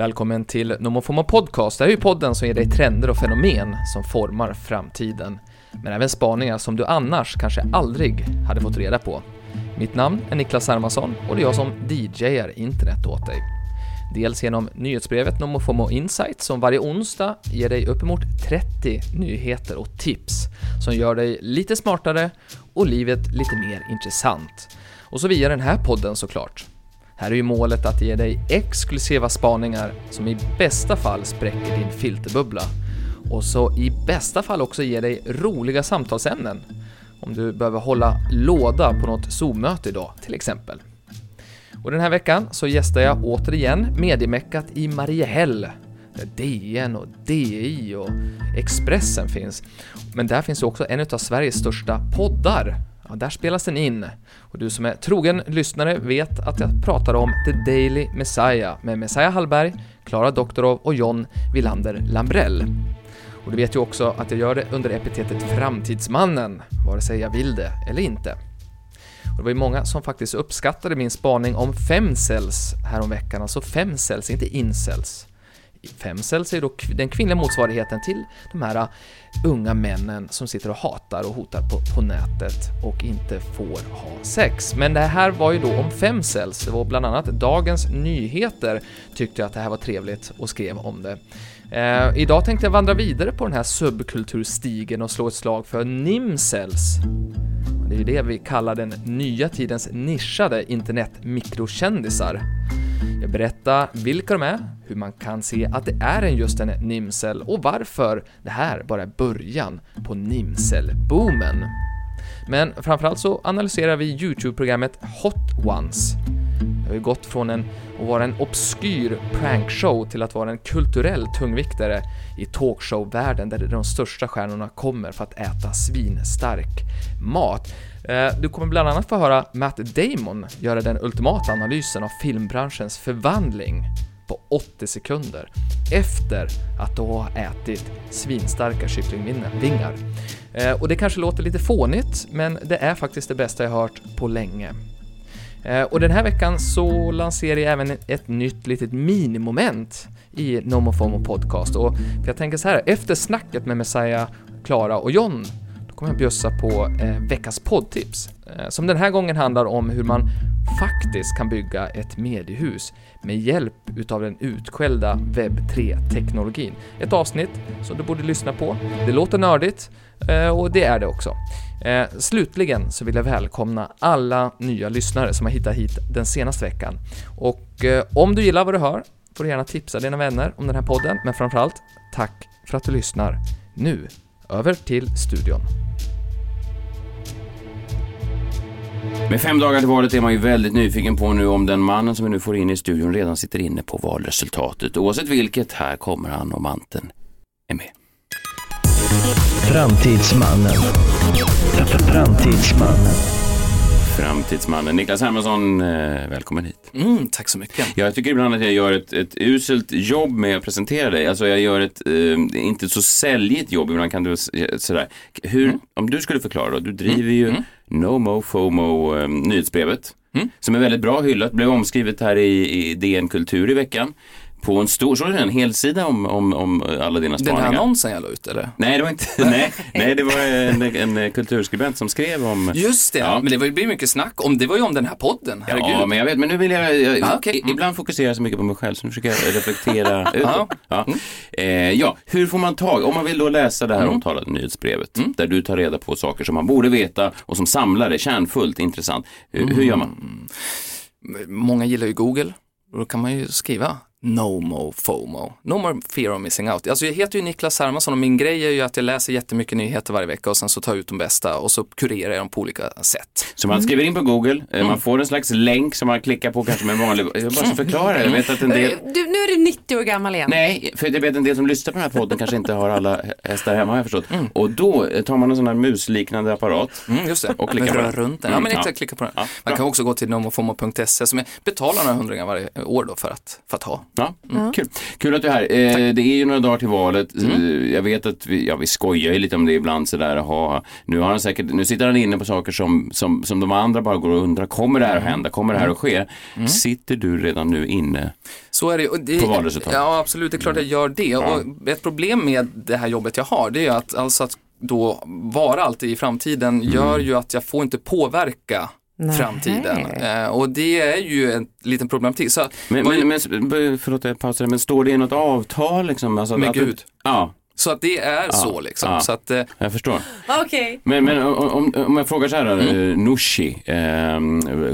Välkommen till Nomo Fomo Podcast. Det här är ju podden som ger dig trender och fenomen som formar framtiden. Men även spaningar som du annars kanske aldrig hade fått reda på. Mitt namn är Niklas Hermansson och det är jag som DJar internet åt dig. Dels genom nyhetsbrevet Nomo Fomo Insights som varje onsdag ger dig uppemot 30 nyheter och tips som gör dig lite smartare och livet lite mer intressant. Och så via den här podden såklart. Här är ju målet att ge dig exklusiva spaningar som i bästa fall spräcker din filterbubbla. Och så i bästa fall också ge dig roliga samtalsämnen. Om du behöver hålla låda på något Zoom-möte idag till exempel. Och den här veckan så gästar jag återigen Mediemeckat i Mariehäll. Där DN och DI och Expressen finns. Men där finns också en av Sveriges största poddar. Ja, där spelas den in. Och du som är trogen lyssnare vet att jag pratar om The Daily Messiah med Messiah Hallberg, Klara Doktorov och John Villander Lambrell. Och du vet ju också att jag gör det under epitetet Framtidsmannen, vare sig jag vill det eller inte. Och det var ju många som faktiskt uppskattade min spaning om femcells häromveckan. Alltså femcells, inte incels. Femcells är då den kvinnliga motsvarigheten till de här unga männen som sitter och hatar och hotar på nätet och inte får ha sex. Men det här var ju då om femcells. Det var bland annat Dagens Nyheter tyckte jag att det här var trevligt och skrev om det. Idag tänkte jag vandra vidare på den här subkulturstigen och slå ett slag för nimcells. Det är ju det vi kallar den nya tidens nischade internetmikrokändisar. Jag berättar vilka de är, hur man kan se att det är just en nimcell och varför det här bara är början på nimcellboomen. Men framförallt så analyserar vi YouTube-programmet Hot Ones. Det har ju gått från att vara en obskyr prankshow till att vara en kulturell tungviktare i talkshow-världen där de största stjärnorna kommer för att äta svinstark mat. Du kommer bland annat få höra Matt Damon göra den ultimata analysen av filmbranschens förvandling på 80 sekunder efter att du har ätit svinstarka kycklingvingar. Och det kanske låter lite fånigt, men det är faktiskt det bästa jag hört på länge. Och den här veckan så lanserar jag även ett nytt litet minimoment i Nomo Fomo Podcast. Och för jag tänker så här, efter snacket med Messiah, Klara och John, då kommer jag bjussa på veckans poddtips. Som den här gången handlar om hur man faktiskt kan bygga ett mediehus med hjälp utav den utskällda Web 3-teknologin. Ett avsnitt som du borde lyssna på. Det låter nördigt och det är det också. Slutligen så vill jag välkomna alla nya lyssnare som har hittat hit den senaste veckan. Och om du gillar vad du hör får du gärna tipsa dina vänner om den här podden. Men framförallt, tack för att du lyssnar. Nu, över till studion. Med 5 dagar till valet är man ju väldigt nyfiken på nu om den mannen som vi nu får in i studion redan sitter inne på valresultatet. Oavsett vilket, här kommer han och manteln är med. Framtidsmannen. Niklas Hermansson, välkommen hit. Tack så mycket. Jag tycker ibland att jag gör ett uselt jobb med att presentera dig. Alltså jag gör ett inte så säljigt jobb. Ibland kan du sådär. Om du skulle förklara då, du driver ju Nomo Fomo nyhetsbrevet som är väldigt bra hyllat. Blev omskrivet här i DN Kultur i veckan. På en stor, så är det en hel sida om alla dina spaningar. Den här annonsen jag la ut, eller? Nej, det var inte, nej, det var en kulturskribent som skrev om... Just det, ja. Men det blir mycket snack om, det var ju om den här podden, herregud. Ja, men jag vet, men nu vill jag okay. Ibland fokuserar jag så mycket på mig själv, så nu försöker jag reflektera ut. Hur får man tag, om man vill då läsa det här omtalade nyhetsbrevet, där du tar reda på saker som man borde veta och som samlare, kärnfullt, intressant. Hur gör man? Många gillar ju Google, och då kan man ju skriva... Nomo Fomo. No more fear of missing out. Alltså jag heter ju Niklas Hermansson och min grej är ju att jag läser jättemycket nyheter varje vecka och sen så tar jag ut de bästa och så kurerar jag dem på olika sätt. Så man skriver in på Google, man får en slags länk som man klickar på kanske med en vanlig... Jag bara ska förklara det. Jag vet att en del... nu är du 90 år gammal igen. Nej, för jag vet en del som lyssnar på den här podden kanske inte har alla hästar hemma, har jag förstått. Och då tar man en sån här musliknande apparat just det. Och klickar rör runt den. Ja, men inte klicka på den. Man kan också gå till nomofomo.se som jag betalar några hundringar varje år då för att ha. Ja, kul att du är här. Det är ju några dagar till valet. Jag vet att vi skojar ju lite om det ibland så där. Nu sitter han inne på saker som de andra bara går och undrar, kommer det här att hända? Kommer det här att ske? Sitter du redan nu inne? Så är det, och det på valresultatet? Ja, absolut. Det är klart jag gör det. Och ett problem med det här jobbet jag har, det är att, alltså att då vara alltid i framtiden gör ju att jag får inte påverka framtiden. Och det är ju en liten problematik. Så, förlåt, jag pausar det, men står det i något avtal? Liksom? Alltså, med Gud? Ja. Så att det är så liksom. Ja. Så att, jag förstår. Okej. Men om jag frågar så här, Nooshi,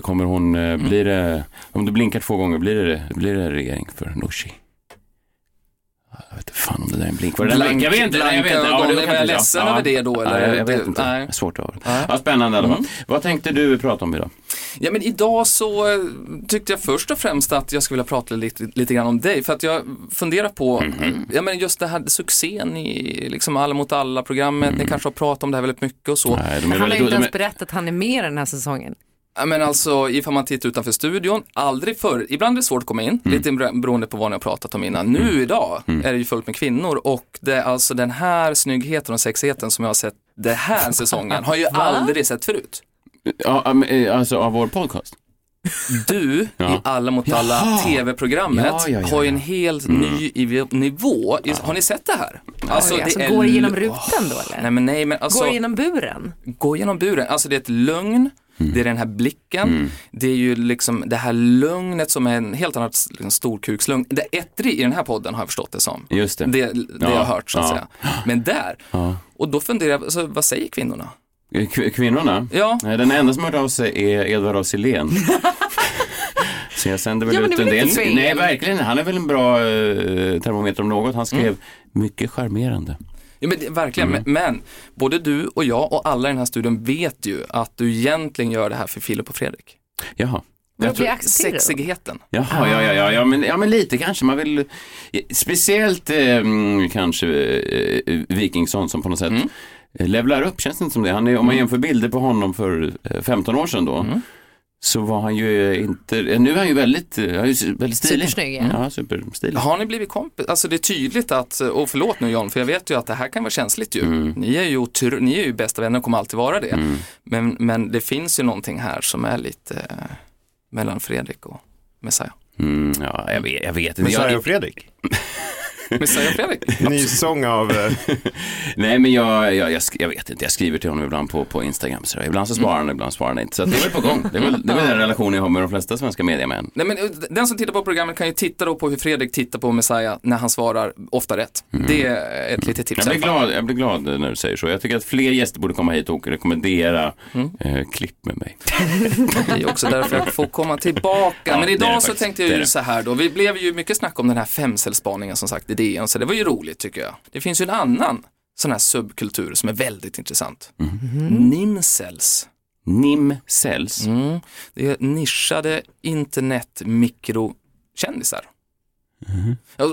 kommer hon, blir det, om du blinkar 2 gånger, blir det regering för Nooshi? Jag vet inte fan om det där är en blink. Jag vet inte. Är jag ledsen över det då? Eller? Nej, jag vet inte. Nej. Svårt att höra. Ja, spännande. Vad tänkte du prata om idag? Ja, men idag så tyckte jag först och främst att jag skulle vilja prata lite grann om dig. För att jag funderar på ja, men just det här succén i liksom Alla mot alla-programmet. Ni kanske har pratat om det här väldigt mycket och så. Nej, han har ju inte ens berättat att han är med den här säsongen. Men alltså, ifall man tittar utanför studion, aldrig förr. Ibland är det svårt att komma in, lite beroende på vad ni har pratat om innan. Nu idag är det ju fullt med kvinnor, och det, alltså den här snyggheten och sexigheten som jag har sett den här säsongen har ju aldrig sett förut. Alltså av vår podcast? Du i Alla mot alla tv-programmet har ju en helt ny nivå. Har ni sett det här? Alltså, det går genom rutan då eller? Nej, men alltså, går genom buren? Går genom buren, alltså det är ett lögn. Det är den här blicken, det är ju liksom det här lugnet som är en helt annan storkukslugn. Det är ettrig i den här podden har jag förstått det som. Just det. Det jag har hört så att säga. Men där, och då funderar jag, alltså, vad säger kvinnorna? Kvinnorna? Ja. Den enda som hört av sig är Edvard Asilén. Så jag sänder väl ut en del. Nej, verkligen, han är väl en bra termometer om något. Han skrev mycket charmerande. Ja, men verkligen, men både du och jag och alla i den här studien vet ju att du egentligen gör det här för Filip och Fredrik. Jaha. Sexigheten. Men lite kanske man vill, speciellt kanske Wikingsson som på något sätt levlar upp, känns det inte som det. Han är, om man jämför bilder på honom för 15 år sedan då. Så var han ju inte. Nu är han ju väldigt stilig. Ja, superstilig. Har ni blivit kompis? Alltså det är tydligt att, och förlåt nu John, för jag vet ju att det här kan vara känsligt ju. Ni är ju bästa vänner och kommer alltid vara det. Men det finns ju någonting här som är lite mellan Fredrik och Messiah. Ja, jag vet. Messiah och Fredrik? Messiah Fredrik. Ny sång av nej, men jag vet inte. Jag skriver till honom ibland på Instagram så där. Ibland så svarar han, ibland svarar han inte. Så det är väl på gång. Det är väl den relationen jag har med de flesta svenska mediemän. Nej, men den som tittar på programmet kan ju titta då på hur Fredrik tittar på Messiah när han svarar ofta rätt. Det är ett litet tips. Jag blir glad när du säger så. Jag tycker att fler gäster borde komma hit och rekommendera klipp med mig. Det är också därför jag får komma tillbaka. Ja, men idag så tänkte jag ju så här då. Vi blev ju mycket snack om den här femcellspaningen som sagt. Så det var ju roligt tycker jag. Det finns ju en annan sån här subkultur som är väldigt intressant. Nimcells. Nimcells? Det är nischade internetmikrokändisar.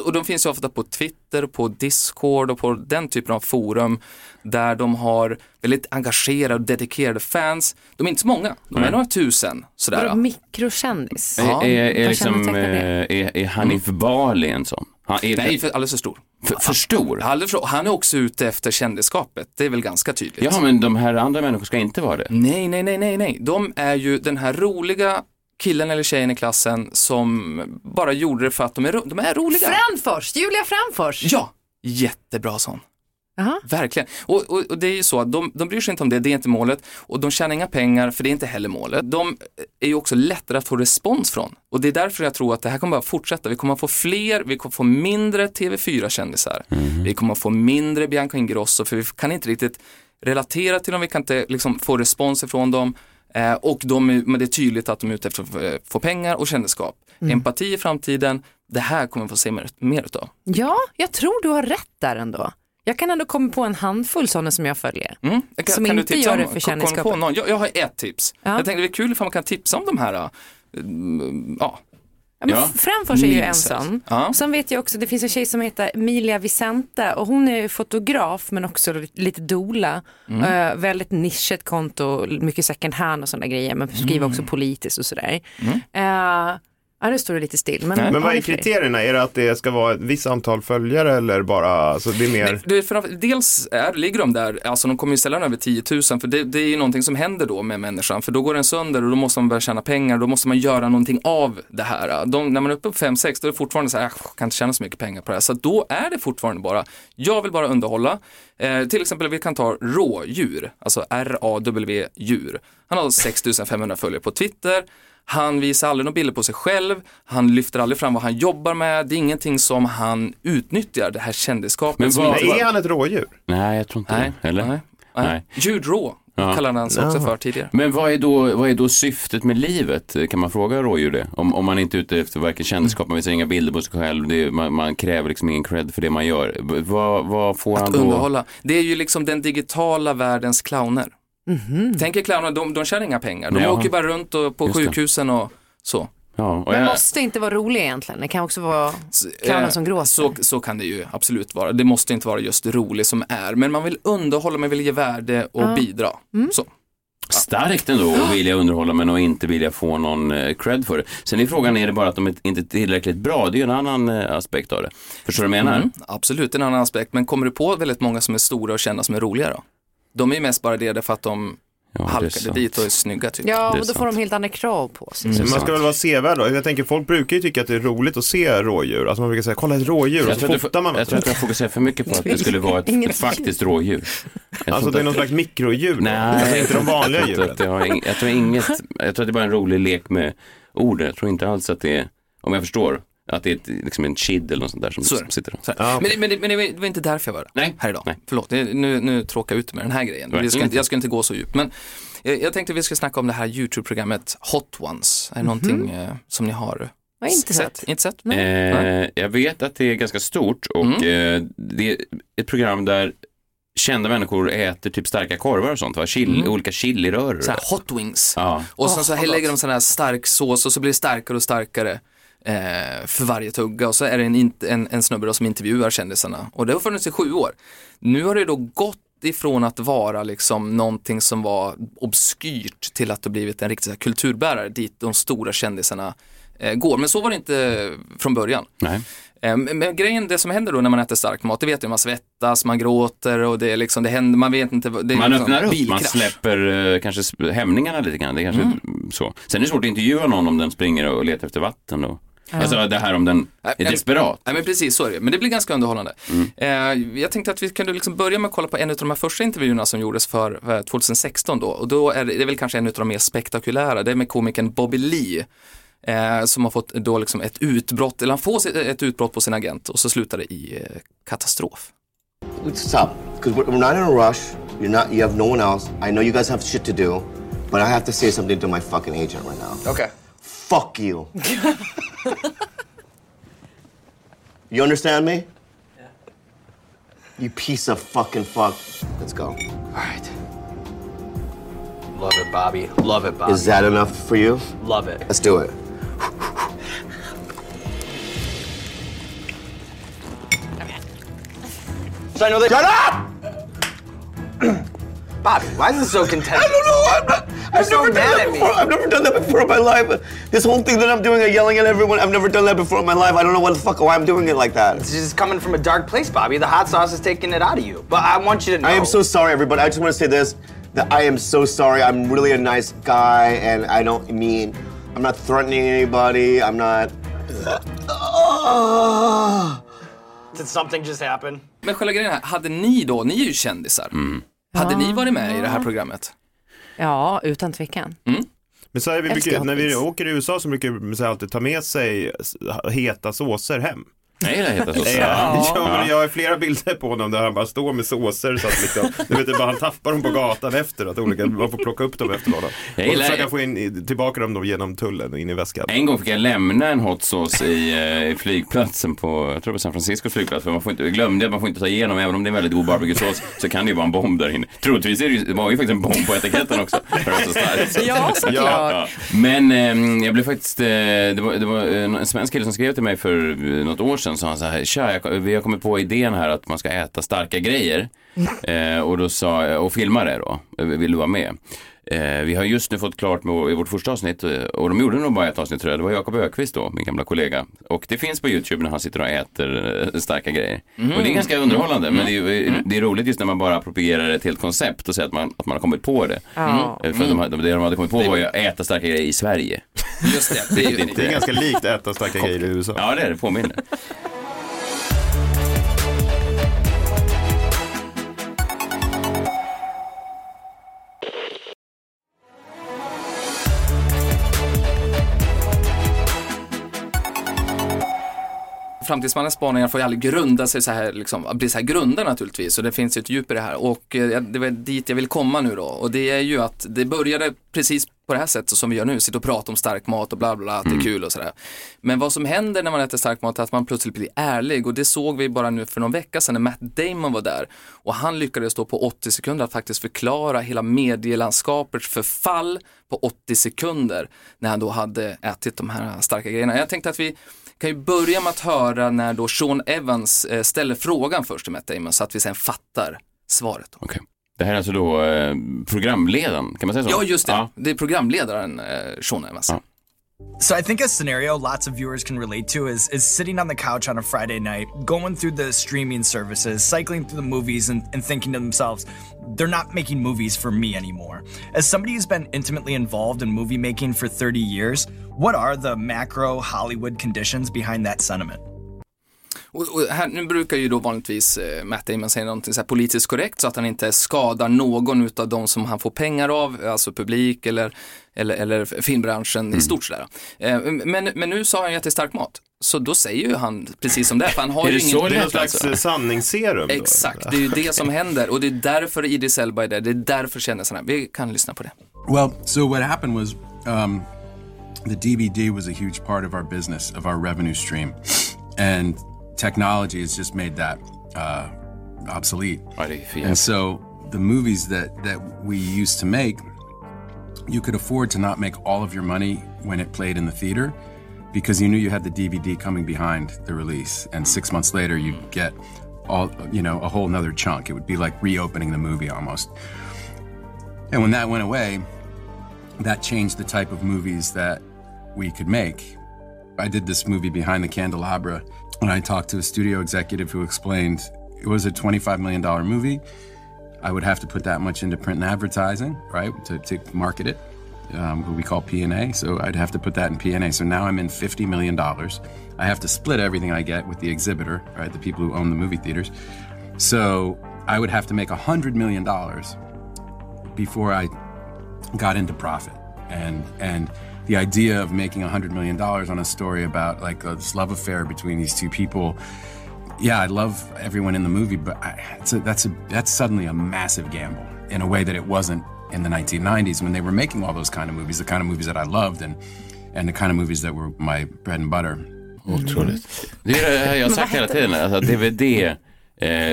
Och de finns ju ofta på Twitter, på Discord och på den typen av forum där de har väldigt engagerade och dedikerade fans. De är inte så många, de är några 1000 sådär. Är mikrokändis? Ja. Är Hanif Bali en sån? Nej, alldeles för stor. För stor? Han är också ute efter kändiskapet. Det är väl ganska tydligt. Ja, men de här andra människor ska inte vara det. Nej. De är ju den här roliga killen eller tjejen i klassen som bara gjorde det för att de är roliga. Framförs! Julia Framförs! Ja, jättebra sån. Verkligen. Och det är ju så att de bryr sig inte om det är inte målet. Och de tjänar inga pengar, för det är inte heller målet. De är ju också lättare att få respons från. Och det är därför jag tror att det här kommer bara fortsätta. Vi kommer att få fler, vi kommer att få mindre TV4-kändisar. Vi kommer att få mindre Bianca Ingrosso, för vi kan inte riktigt relatera till dem. Vi kan inte liksom få responser från dem. Och men det är tydligt att de är ute efter att få pengar och kändisskap. Empati i framtiden, det här kommer vi få se mer utav. Ja, jag tror du har rätt där ändå. Jag kan ändå komma på en handfull sådana som jag följer. Som kan inte gör det för kändisskapet. Jag har ett tips. Ja. Jag tänkte det är kul om man kan tipsa om de här. Framför sig är ju en sån. Sen vet jag också, det finns en tjej som heter Emilia Vicente. Och hon är fotograf men också lite doula. Väldigt nischet konto. Mycket second hand och sådana grejer. Men skriver också politiskt och sådär. Ja, det står det lite still. Men vad är kriterierna? Är det att det ska vara ett visst antal följare eller bara... Alltså, det är mer... dels ligger de där, alltså de kommer ju sällan över 10 000, för det är ju någonting som händer då med människan, för då går den sönder och då måste man börja tjäna pengar, då måste man göra någonting av det här. När man är uppe på 5-6 då är det fortfarande så här, jag kan inte tjäna så mycket pengar på det här, så då är det fortfarande bara, jag vill bara underhålla. Till exempel vi kan ta rawdjur, alltså R-A-W-djur. Han har 6500 följare på Twitter. Han visar aldrig några bilder på sig själv. Han lyfter aldrig fram vad han jobbar med. Det är ingenting som han utnyttjar, det här kändiskapet. Men är han ett rådjur? Nej, jag tror inte. Nej. Eller? Nej. Djurrå kallar han sig också för tidigare. Men vad är då syftet med livet? Kan man fråga rådjur det? Om man inte är ute efter varken kändiskap, man visar inga bilder på sig själv, man kräver liksom ingen cred för det man gör. Vad får han då? Att underhålla. Det är ju liksom den digitala världens clowner. Mm-hmm. Tänk er clowner, de tjänar inga pengar. De åker bara runt och på sjukhusen och så. Ja, och men måste inte vara rolig egentligen. Det kan också vara clowner som gråter. Så kan det ju absolut vara. Det måste inte vara just rolig som är. Men man vill underhålla, man vill ge värde och bidra. Mm. Så. Starkt ändå att vilja underhålla men och inte vilja få någon cred för det. Sen är frågan, är det bara att de inte är tillräckligt bra? Det är ju en annan aspekt av det. Förstår du vad jag menar? Absolut, en annan aspekt. Men kommer du på väldigt många som är stora och kända som är roliga då? De är ju mest bara det därför att de halkade dit och är snygga typ. Ja, och då får de helt andra krav på sig. Mm. Man ska väl vara sevärd då? Jag tänker, folk brukar ju tycka att det är roligt att se rådjur. Alltså man brukar säga, kolla ett rådjur, och så fotar man. Jag tror att jag fokuserar för mycket på att det skulle vara ett faktiskt rådjur. Alltså det är någon slags mikrodjur. Nej, alltså inte de vanliga djuren. Jag tror att det är bara en rolig lek med ord. Jag tror inte alls att det är, om jag förstår, att det är liksom en kid eller något sånt där som sitter. Men det var inte därför jag var här idag. Nej. Förlåt, nu tråkar jag ut med den här grejen. Jag ska inte gå så djupt. Men jag tänkte vi ska snacka om det här YouTube-programmet Hot Ones. Är det någonting som ni har inte sett? Jag vet att det är ganska stort. Och det är ett program där kända människor äter typ starka korvar och sånt, va? Olika chilirör. Så här hot wings. Ja. Och sen så lägger de sån här stark sås och så blir det starkare och starkare för varje tugga, och så är det en snubbe då som intervjuar kändisarna, och det har funnits i 7 år. Nu har det då gått ifrån att vara liksom någonting som var obskyrt till att det blivit en riktig så här kulturbärare dit de stora kändisarna går, men så var det inte från början. Nej. Men grejen, det som händer då när man äter stark mat, det vet ju, man svettas, man gråter och det är liksom, det händer, man vet inte, det är man liksom öppnar upp, bilkrasch. Man släpper kanske hämningarna lite grann, det är kanske så. Sen är det svårt att intervjua någon om den springer och letar efter vatten då. Alltså det här om den är desperat. Nej, men precis, så är det. Men det blir ganska underhållande. Jag tänkte att vi kunde liksom börja med att kolla på en av de här första intervjuerna som gjordes för 2016 då. Och då är det väl kanske en av de mer spektakulära. Det är med komikern Bobby Lee som har fått då liksom ett utbrott. Eller han får ett utbrott på sin agent, och så slutar det i katastrof. What's up? Because we're not in a rush. You have no one else. I know you guys have shit to do. But I have to say something to my fucking agent right now. Okay. Fuck you. You understand me? Yeah. You piece of fucking fuck. Let's go. All right. Love it, Bobby. Love it, Bobby. Is that enough for you? Love it. Let's do it. So I know that. Shut up! Bobby, why is it so contentious? I don't know. I've never done that before in my life. This whole thing that I'm doing, yelling at everyone, I've never done that before in my life. I don't know why I'm doing it like that. It's just coming from a dark place, Bobby. The hot sauce is taking it out of you. But I want you to know. I am so sorry, everybody. I just want to say this, that I am so sorry. I'm really a nice guy, and I'm not threatening anybody. I'm not... Did something just happen? Men själva grejen här, hade ni då, ni är ju kändisar. Hade ni varit med i det här programmet? Ja, utan tvekan. Men så här, när vi åker i USA så brukar vi alltid ta med sig heta såser hem. Nej, det är heta såser. Jag har flera bilder på honom där han bara står med såser så att liksom, du vet, bara han tappar dem på gatan efter att man får plocka upp dem efter honom. Och försöka få in tillbaka dem då genom tullen och in i väskan. En gång fick jag lämna en hot sauce i flygplatsen på, jag tror på San Francisco flygplats, för man får inte ta igenom, även om det är väldigt god barbecue-sås, så kan det ju vara en bomb där inne. Troligtvis var ju faktiskt en bomb på etiketten också. Ja, såklart. Men jag blev faktiskt, det var en svensk kille som skrev till mig för något år sedan. Så han sa här, tja, vi har kommit på idén här att man ska äta starka grejer och filma det då, vill du vara med? Vi har just nu fått klart med vårt första avsnitt, och de gjorde nog bara ett avsnitt, tror jag. Det var Jacob Hökqvist då, min gamla kollega. Och det finns på YouTube när han sitter och äter starka grejer. Och det är ganska underhållande, men det är roligt just när man bara approprierar ett helt koncept och säger att man har kommit på det. För det de hade kommit på var ju att äta starka grejer i Sverige. Just det, det är ganska likt äta starka grejer i USA. Ja, det är det, påminner. Framtidsmannens spaningar får ju aldrig grunda sig så här, liksom, bli så här grunda naturligtvis, så det finns ju ett djup i det här, och det var dit jag vill komma nu då, och det är ju att det började precis på det här sättet som vi gör nu, sitter och pratar om stark mat och bla bla, att det är kul och sådär. Men vad som händer när man äter stark mat är att man plötsligt blir ärlig, och det såg vi bara nu för någon vecka sedan när Matt Damon var där, och han lyckades då på 80 sekunder att faktiskt förklara hela medielandskapets förfall på 80 sekunder när han då hade ätit de här starka grejerna. Jag tänkte att vi kan ju börja med att höra när då Sean Evans ställer frågan först till Matt Damon, så att vi sen fattar svaret då. Okay. Det här är alltså då programledaren, kan man säga så? Ja, just det. Ja. Det är programledaren Sean Evans. Ja. So I think a scenario lots of viewers can relate to is sitting on the couch on a Friday night, going through the streaming services, cycling through the movies, and thinking to themselves, they're not making movies for me anymore. As somebody who's been intimately involved in movie making for 30 years, what are the macro Hollywood conditions behind that sentiment? Och här, nu brukar ju då vanligtvis Matt Damon säga någonting så här politiskt korrekt, så att han inte skadar någon av de som han får pengar av, alltså publik eller filmbranschen i stort sådär. Men nu sa han ju att det är stark mat. Så då säger ju han precis som det, för han har ju ingen... Är det någon slags sanningsserum då? Exakt, det är ju det som händer, och det är därför Idris Elba är där, det är därför känner sådana här. Vi kan lyssna på det. Well, so what happened was the DVD was a huge part of our business, of our revenue stream, and technology has just made that obsolete. And so the movies that we used to make, you could afford to not make all of your money when it played in the theater, because you knew you had the DVD coming behind the release, and 6 months later you'd get all, you know, a whole nother chunk. It would be like reopening the movie almost. And when that went away, that changed the type of movies that we could make. I did this movie Behind the Candelabra, and I talked to a studio executive who explained it was a $25 million movie. I would have to put that much into print and advertising, right, to market it, what we call P&A. So I'd have to put that in P&A. So now I'm in $50 million. I have to split everything I get with the exhibitor, right, the people who own the movie theaters. So I would have to make $100 million before I got into profit. And the idea of making $100 million on a story about like this love affair between these two people. Yeah, I love everyone in the movie, but that's suddenly a massive gamble in a way that it wasn't in the 1990s when they were making all those kind of movies, the kind of movies that I loved and the kind of movies that were my bread and butter. Otroligt. Det är det här jag har sagt hela tiden, alltså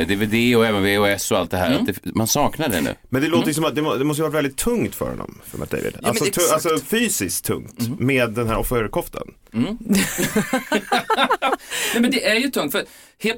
DVD och även VHS och allt det här, att man saknar det nu. Men det låter ju som att det måste ju ha varit väldigt tungt för honom, för Matt David. Ja, alltså fysiskt tungt med den här offerkoftan. Nej, men det är ju tungt, för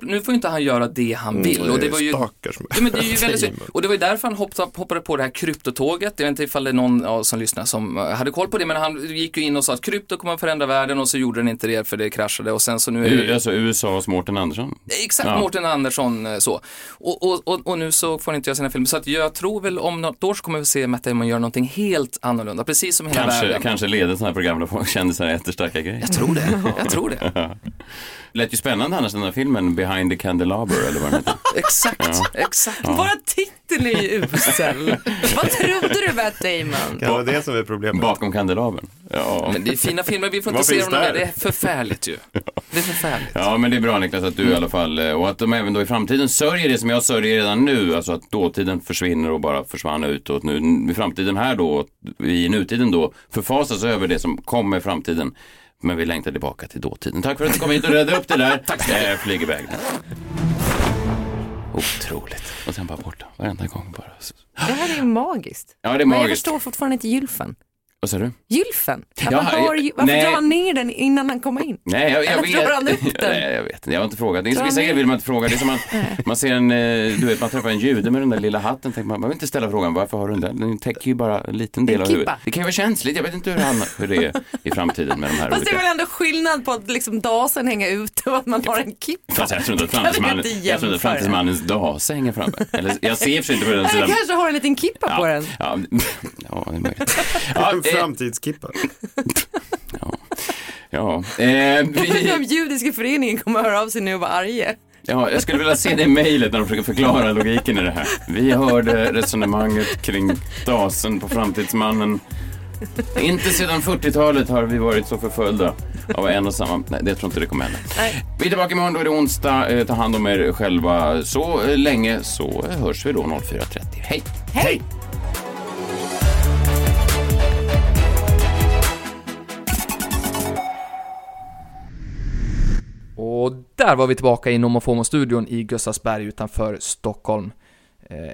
nu får inte han göra det han vill, och det var ju stackars, men det är ju väldigt, och det var ju därför han hoppade på det här kryptotåget. Jag vet inte ifall det är någon som lyssnar som hade koll på det, men han gick ju in och sa att krypto kommer att förändra världen, och så gjorde den inte det för det kraschade, och sen så nu är det alltså USA:s Mårten Andersson. Exakt, ja. Mårten Andersson så. Och nu så får han inte göra sina filmer, så att jag tror väl om något år så kommer vi se Matt Damon göra någonting helt annorlunda, precis som hela världen. Kanske leder sådana här program där folk känner sig jättestarka grejer. Jag tror det. Lät ju spännande annars den här filmen Behind the Candelabra eller vad den heter. Exakt. Ja. Bara titeln är ju usel. Vad trodde du, Matt Damon? Det var det som är problemet. Bakom kandelabern. Ja. Men det är fina filmer, vi får inte se dem där. Det är förfärligt ju. Det är förfärligt. Ja, men det är bra, Niklas, att du i alla fall, och att de även då i framtiden sörjer det som jag sörjer redan nu, alltså att dåtiden försvinner och bara försvann utåt nu. I framtiden här då, i nutiden då, förfasas över det som kommer i framtiden. Men vi längtar tillbaka till dåtiden. Tack för att du kom hit och räddade upp det där. Tack så mycket. Jag flyger iväg. Otroligt. Och sen bara borta. Varenda gång bara. Det här är ju magiskt. Ja, det är magiskt. Men jag förstår fortfarande inte gylfen. Vad säger du? Gylfen. Varför drar han ner den innan han kommer in? Nej, jag vet. Jag har inte frågat. I vissa grejer vill man inte fråga. Det är som man ser en, du vet, man träffar en jude med den där lilla hatten. Tänker man vill inte ställa frågan, varför har du den? Den täcker ju bara en liten del av huvudet. Det kan ju vara känsligt. Jag vet inte hur det är i framtiden med de här. Fast olika... det är väl ändå skillnad på att liksom dasen hänga ut och att man har en kippa. Fast jag tror inte att framtidsmannens das hänger framme. Eller, jag ser för inte på den sidan. Jag kanske har en liten kippa på den. Ja, det är möjligt. Ja, framtidskippa. Ja. Den judiska föreningen kommer att höra av sig nu och vara arga. Ja, jag skulle vilja se det i mejlet när de försöker förklara logiken i det här. Vi hörde resonemanget kring dasen på framtidsmannen. Inte sedan 40-talet har vi varit så förföljda av en och samma... Nej, det tror inte det kommer hända. Nej. Vi är tillbaka imorgon, då är det onsdag. Ta hand om er själva så länge, så hörs vi då 04.30. Hej! Hej! Och där var vi tillbaka i Nomo Fomo-studion i Gustavsberg utanför Stockholm.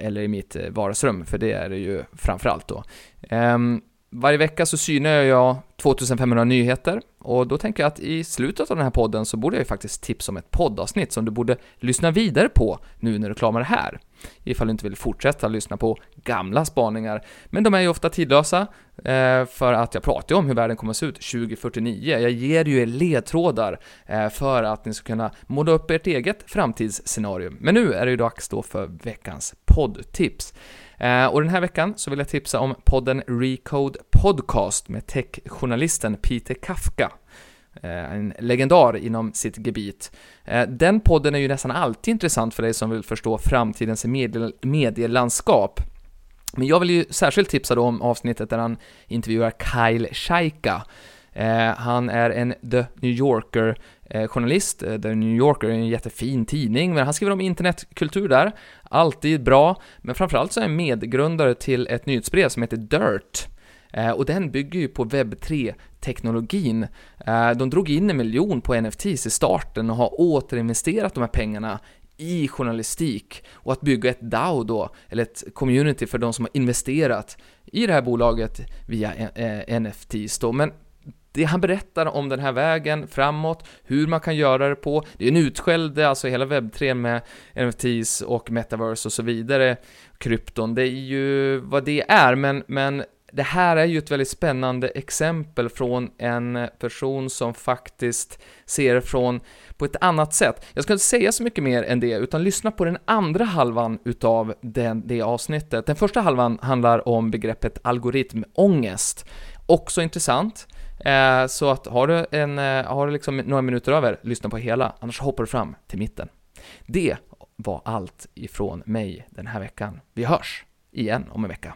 Eller i mitt vardagsrum, för det är det ju framförallt då. Varje vecka så synar jag 2500 nyheter. Och då tänker jag att i slutet av den här podden så borde jag ju faktiskt tipsa om ett poddavsnitt som du borde lyssna vidare på nu när du klamar här. Ifall du inte vill fortsätta lyssna på gamla spaningar. Men de är ju ofta tidlösa, för att jag pratar ju om hur världen kommer att se ut 2049. Jag ger ju er ledtrådar för att ni ska kunna måla upp ert eget framtidsscenario. Men nu är det ju dags då för veckans poddtips. Och den här veckan så vill jag tipsa om podden Recode Podcast med techjournalisten Peter Kafka, en legendar inom sitt gebit. Den podden är ju nästan alltid intressant för dig som vill förstå framtidens medielandskap. Men jag vill ju särskilt tipsa då om avsnittet där han intervjuar Kyle Chayka. Han är en The New Yorker journalist. The New Yorker är en jättefin tidning, men han skriver om internetkultur där. Alltid bra, men framförallt så är han medgrundare till ett nyhetsbrev som heter Dirt. Och den bygger ju på Web3-teknologin. De drog in 1 miljon på NFTs i starten och har återinvesterat de här pengarna i journalistik. Och att bygga ett DAO då, eller ett community för de som har investerat i det här bolaget via NFTs då. Men det han berättar om den här vägen framåt, hur man kan göra det på. Det är en utskälld, alltså hela Web3 med NFTs och Metaverse och så vidare. Krypton, det är ju vad det är, men det här är ju ett väldigt spännande exempel från en person som faktiskt ser från på ett annat sätt. Jag ska inte säga så mycket mer än det, utan lyssna på den andra halvan utav det avsnittet. Den första halvan handlar om begreppet algoritmångest. Också intressant. Så att har du liksom några minuter över, lyssna på hela, annars hoppar du fram till mitten. Det var allt ifrån mig den här veckan. Vi hörs igen om en vecka.